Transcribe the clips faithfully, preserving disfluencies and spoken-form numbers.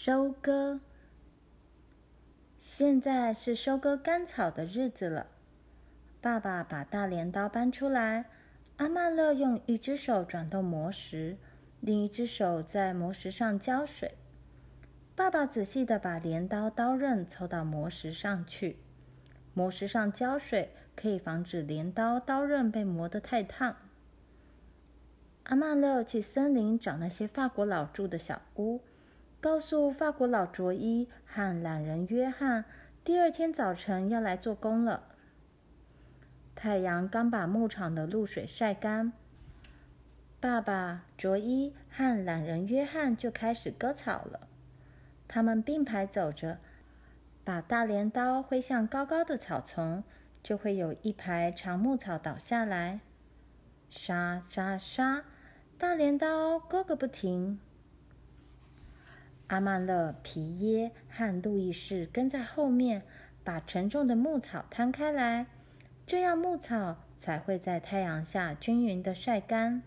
收割。现在是收割甘草的日子了。爸爸把大镰刀搬出来，阿嬷乐用一只手转动磨石，另一只手在磨石上浇水。爸爸仔细地把镰刀刀刃凑到磨石上去，磨石上浇水可以防止镰刀刀刃被磨得太烫。阿嬷乐去森林找那些法国佬住的小屋，告诉法国佬卓伊和懒人约翰，第二天早晨要来做工了。太阳刚把牧场的露水晒干，爸爸、卓伊和懒人约翰就开始割草了。他们并排走着，把大镰刀挥向高高的草丛，就会有一排长木草倒下来。沙沙沙，大镰刀割个不停。阿曼勒、皮耶和路易士跟在后面，把沉重的牧草摊开来，这样牧草才会在太阳下均匀的晒干。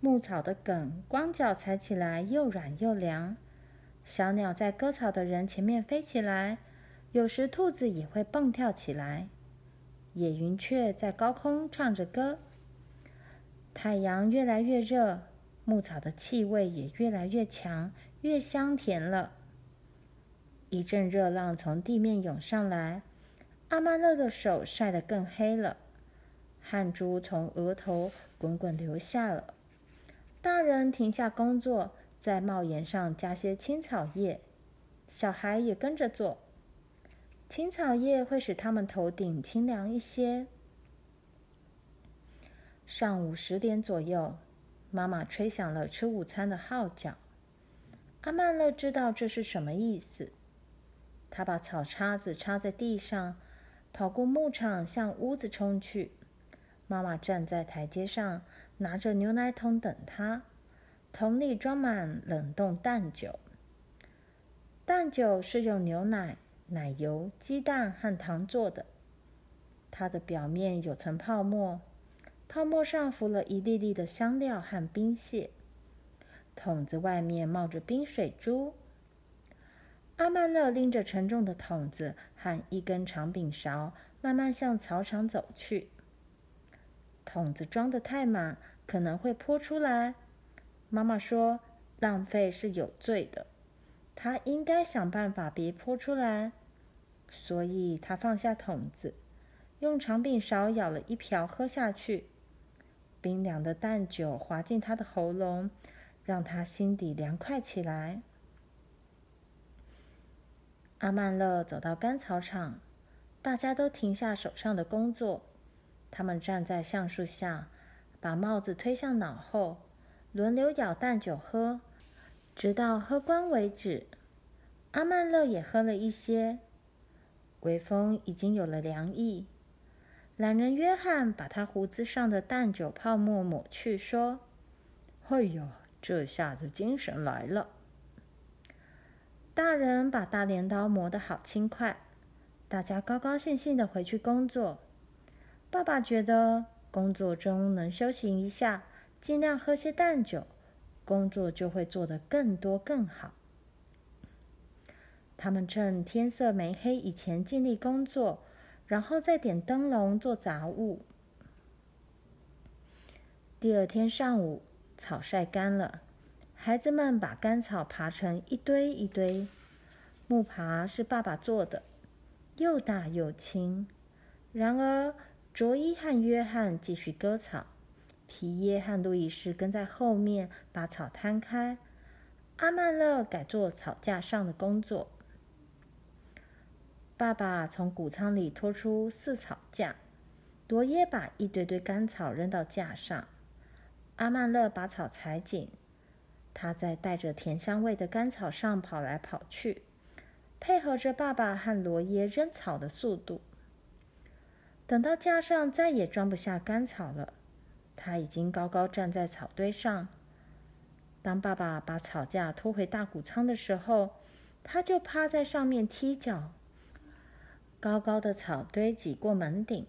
牧草的梗光脚踩起来又软又凉，小鸟在割草的人前面飞起来，有时兔子也会蹦跳起来，野云雀在高空唱着歌。太阳越来越热，牧草的气味也越来越强，越香甜了。一阵热浪从地面涌上来，阿曼勒的手晒得更黑了，汗珠从额头滚滚流下了。大人停下工作，在帽檐上加些青草叶，小孩也跟着做。青草叶会使他们头顶清凉一些。上午十点左右，妈妈吹响了吃午餐的号角。阿曼勒知道这是什么意思，他把草叉子插在地上，跑过牧场向屋子冲去。妈妈站在台阶上，拿着牛奶桶等他，桶里装满冷冻蛋酒。蛋酒是用牛奶、奶油、鸡蛋和糖做的，它的表面有层泡沫，泡沫上浮了一粒粒的香料和冰屑，桶子外面冒着冰水珠。阿曼勒拎着沉重的桶子和一根长柄勺，慢慢向草场走去。桶子装得太满，可能会泼出来。妈妈说，浪费是有罪的，她应该想办法别泼出来，所以她放下桶子，用长柄勺舀了一瓢喝下去，冰凉的淡酒滑进他的喉咙，让他心底凉快起来。阿曼勒走到干草场，大家都停下手上的工作，他们站在橡树下，把帽子推向脑后，轮流舀淡酒喝，直到喝光为止。阿曼勒也喝了一些，微风已经有了凉意。懒人约翰把他胡子上的淡酒泡沫抹去，说：“哎呦，这下子精神来了。”大人把大镰刀磨得好轻快，大家高高兴兴地回去工作。爸爸觉得工作中能休息一下，尽量喝些淡酒，工作就会做得更多更好。他们趁天色没黑以前尽力工作，然后再点灯笼做杂物。第二天上午，草晒干了，孩子们把干草爬成一堆一堆。木耙是爸爸做的，又大又轻。然而，卓伊和约翰继续割草，皮耶和路易士跟在后面把草摊开。阿曼勒改做草架上的工作。爸爸从谷仓里拖出四草架，罗耶把一堆堆干草扔到架上，阿曼勒把草裁紧，他在带着甜香味的干草上跑来跑去，配合着爸爸和罗耶扔草的速度。等到架上再也装不下干草了，他已经高高站在草堆上。当爸爸把草架拖回大谷仓的时候，他就趴在上面踢脚。高高的草堆挤过门顶，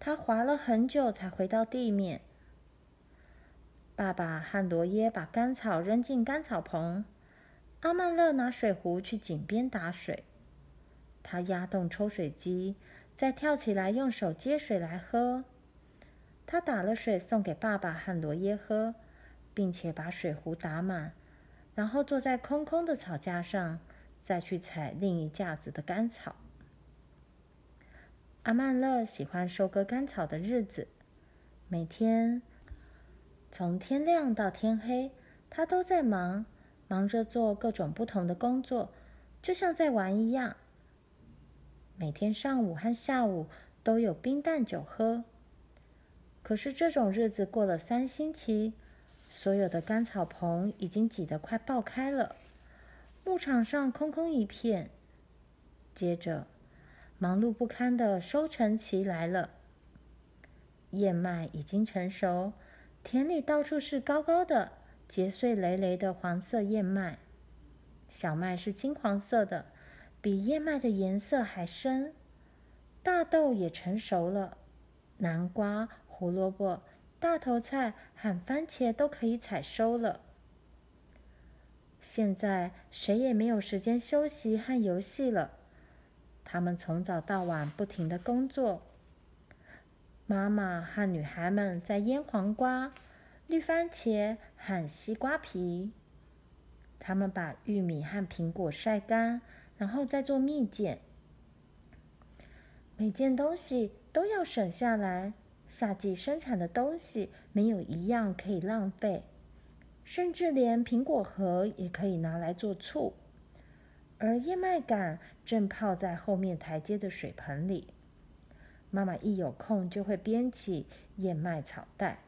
他滑了很久才回到地面。爸爸和罗耶把干草扔进干草棚，阿曼勒拿水壶去井边打水，他压动抽水机，再跳起来用手接水来喝。他打了水送给爸爸和罗耶喝，并且把水壶打满，然后坐在空空的草架上，再去采另一架子的干草。阿曼勒喜欢收割干草的日子，每天从天亮到天黑，他都在忙，忙着做各种不同的工作，就像在玩一样。每天上午和下午都有冰淡酒喝。可是这种日子过了三星期，所有的干草棚已经挤得快爆开了，牧场上空空一片。接着，忙碌不堪的收成期来了。燕麦已经成熟，田里到处是高高的、结穗累累的黄色燕麦，小麦是金黄色的，比燕麦的颜色还深。大豆也成熟了，南瓜、胡萝卜、大头菜和番茄都可以采收了。现在谁也没有时间休息和游戏了，他们从早到晚不停地工作。妈妈和女孩们在腌黄瓜、绿番茄和西瓜皮，他们把玉米和苹果晒干，然后再做蜜饯。每件东西都要省下来，夏季生产的东西没有一样可以浪费，甚至连苹果核也可以拿来做醋。而燕麦秆正泡在后面台阶的水盆里，妈妈一有空就会编起燕麦草袋，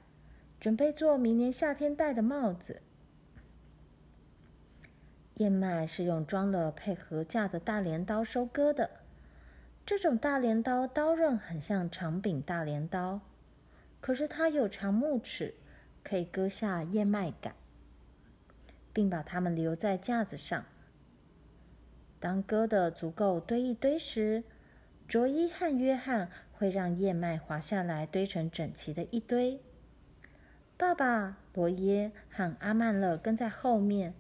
准备做明年夏天戴的帽子。燕麦是用装了配禾架的大镰刀收割的，这种大镰刀刀刃很像长柄大镰刀，可是它有长木齿，可以割下燕麦秆，并把它们留在架子上。当割的足够堆一堆时，卓伊和约翰会让燕麦滑下来，堆成整齐的一堆。爸爸、罗耶和阿曼勒跟在后面，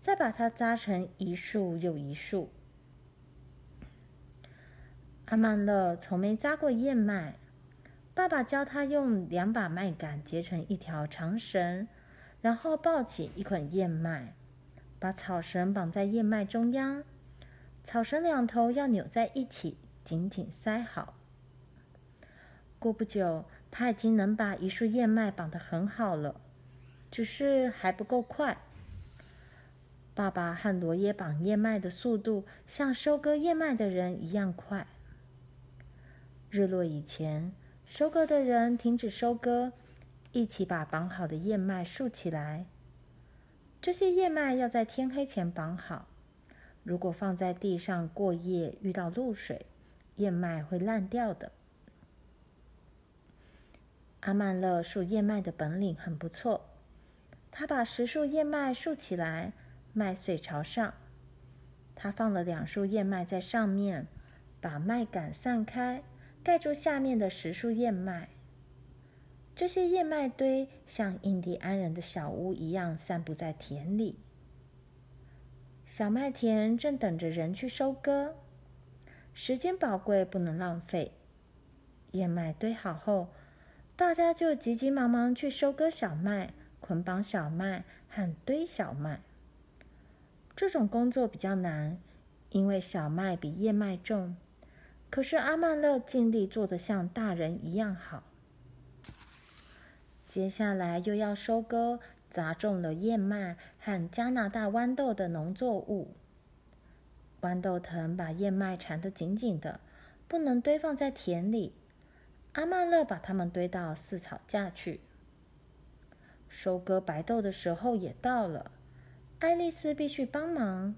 再把它扎成一束又一束。阿曼勒从没扎过燕麦，爸爸教他用两把麦秆结成一条长绳，然后抱起一捆燕麦，把草绳绑在燕麦中央，草绳两头要扭在一起，紧紧塞好。过不久，他已经能把一束燕麦绑得很好了，只是还不够快。爸爸和罗耶绑燕麦的速度像收割燕麦的人一样快。日落以前，收割的人停止收割，一起把绑好的燕麦竖起来。这些燕麦要在天黑前绑好，如果放在地上过夜，遇到露水，燕麦会烂掉的。阿曼勒竖燕麦的本领很不错，他把十束燕麦竖起来，麦穗朝上。他放了两束燕麦在上面，把麦秆散开，盖住下面的十束燕麦。这些燕麦堆像印第安人的小屋一样散布在田里。小麦田正等着人去收割，时间宝贵，不能浪费。燕麦堆好后，大家就急急忙忙去收割小麦、捆绑小麦和堆小麦。这种工作比较难，因为小麦比燕麦重，可是阿曼勒尽力做得像大人一样好。接下来又要收割砸种了燕麦和加拿大豌豆的农作物。豌豆藤把燕麦缠得紧紧的，不能堆放在田里。阿曼勒把它们堆到饲草架去。收割白豆的时候也到了，爱丽丝必须帮忙。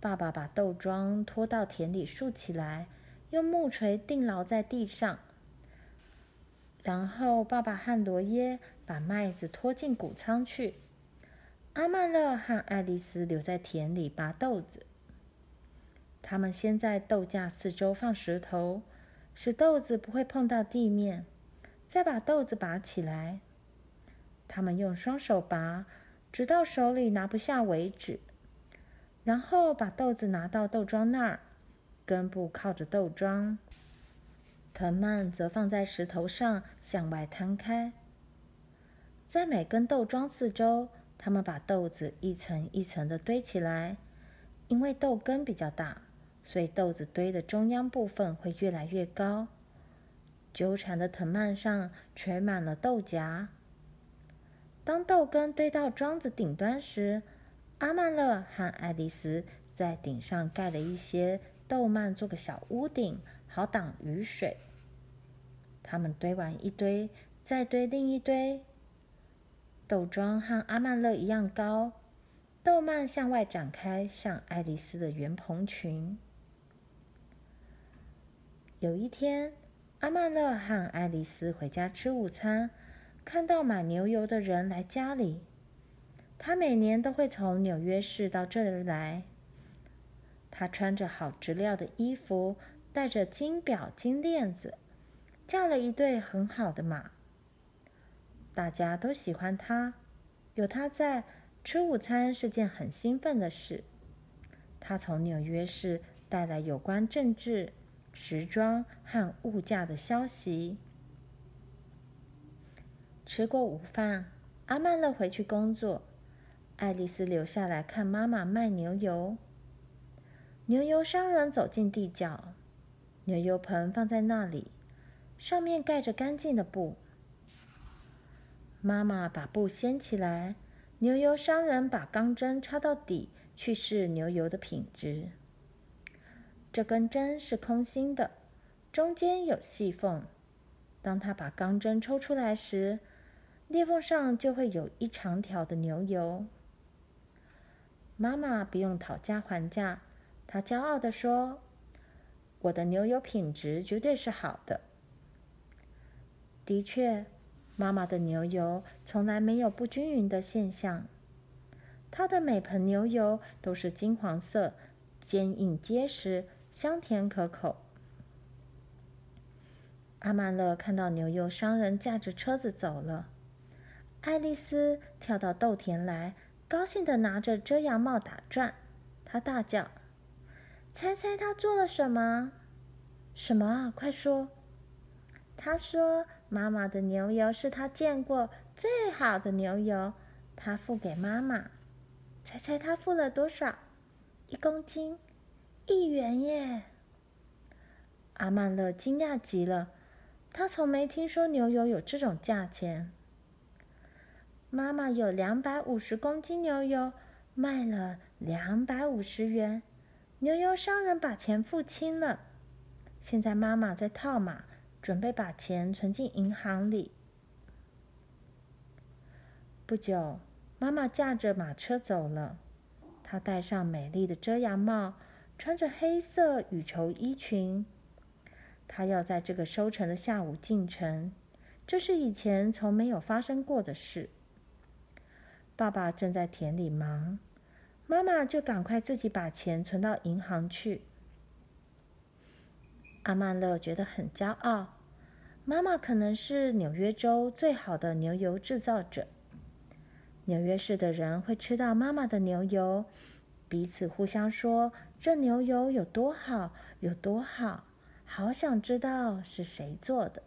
爸爸把豆桩拖到田里竖起来，用木锤钉牢在地上。然后爸爸和罗耶把麦子拖进谷仓去，阿曼勒和爱丽丝留在田里拔豆子。他们先在豆架四周放石头，使豆子不会碰到地面，再把豆子拔起来。他们用双手拔，直到手里拿不下为止，然后把豆子拿到豆桩那儿，根部靠着豆桩，藤蔓则放在石头上向外摊开。在每根豆桩四周，他们把豆子一层一层的堆起来。因为豆根比较大，所以豆子堆的中央部分会越来越高。纠缠的藤蔓上垂满了豆荚。当豆根堆到桩子顶端时，阿曼勒和爱丽丝在顶上盖了一些豆蔓，做个小屋顶，好挡雨水。他们堆完一堆，再堆另一堆。豆桩和阿曼勒一样高，豆蔓向外展开，像爱丽丝的圆蓬裙。有一天，阿曼勒和爱丽丝回家吃午餐，看到买牛油的人来家里。他每年都会从纽约市到这里来。他穿着好质料的衣服，戴着金表金链子，驾了一对很好的马。大家都喜欢他，有他在，吃午餐是件很兴奋的事。他从纽约市带来有关政治、时装和物价的消息。吃过午饭，阿曼勒回去工作，爱丽丝留下来看妈妈卖牛油。牛油商人走进地窖，牛油盆放在那里，上面盖着干净的布。妈妈把布掀起来，牛油商人把钢针插到底，去试牛油的品质。这根针是空心的，中间有细缝。当他把钢针抽出来时，裂缝上就会有一长条的牛油。妈妈不用讨价还价，她骄傲地说：“我的牛油品质绝对是好的。”的确，妈妈的牛油从来没有不均匀的现象，她的每盆牛油都是金黄色，坚硬结实，香甜可口。阿曼勒看到牛油商人驾着车子走了，爱丽丝跳到豆田来，高兴地拿着遮阳帽打转。她大叫：“猜猜他做了什么？”“什么啊？快说！”他说：“妈妈的牛油是他见过最好的牛油，他付给妈妈。猜猜他付了多少？一公斤，一元耶！”阿曼勒惊讶极了，他从没听说牛油有这种价钱。妈妈有两百五十公斤牛油，卖了两百五十元。牛油商人把钱付清了，现在妈妈在套马，准备把钱存进银行里。不久，妈妈驾着马车走了。她戴上美丽的遮阳帽，穿着黑色羽绸衣裙。她要在这个收成的下午进城，这是以前从没有发生过的事。爸爸正在田里忙，妈妈就赶快自己把钱存到银行去。阿曼勒觉得很骄傲，妈妈可能是纽约州最好的牛油制造者。纽约市的人会吃到妈妈的牛油，彼此互相说这牛油有多好，有多好，好想知道是谁做的。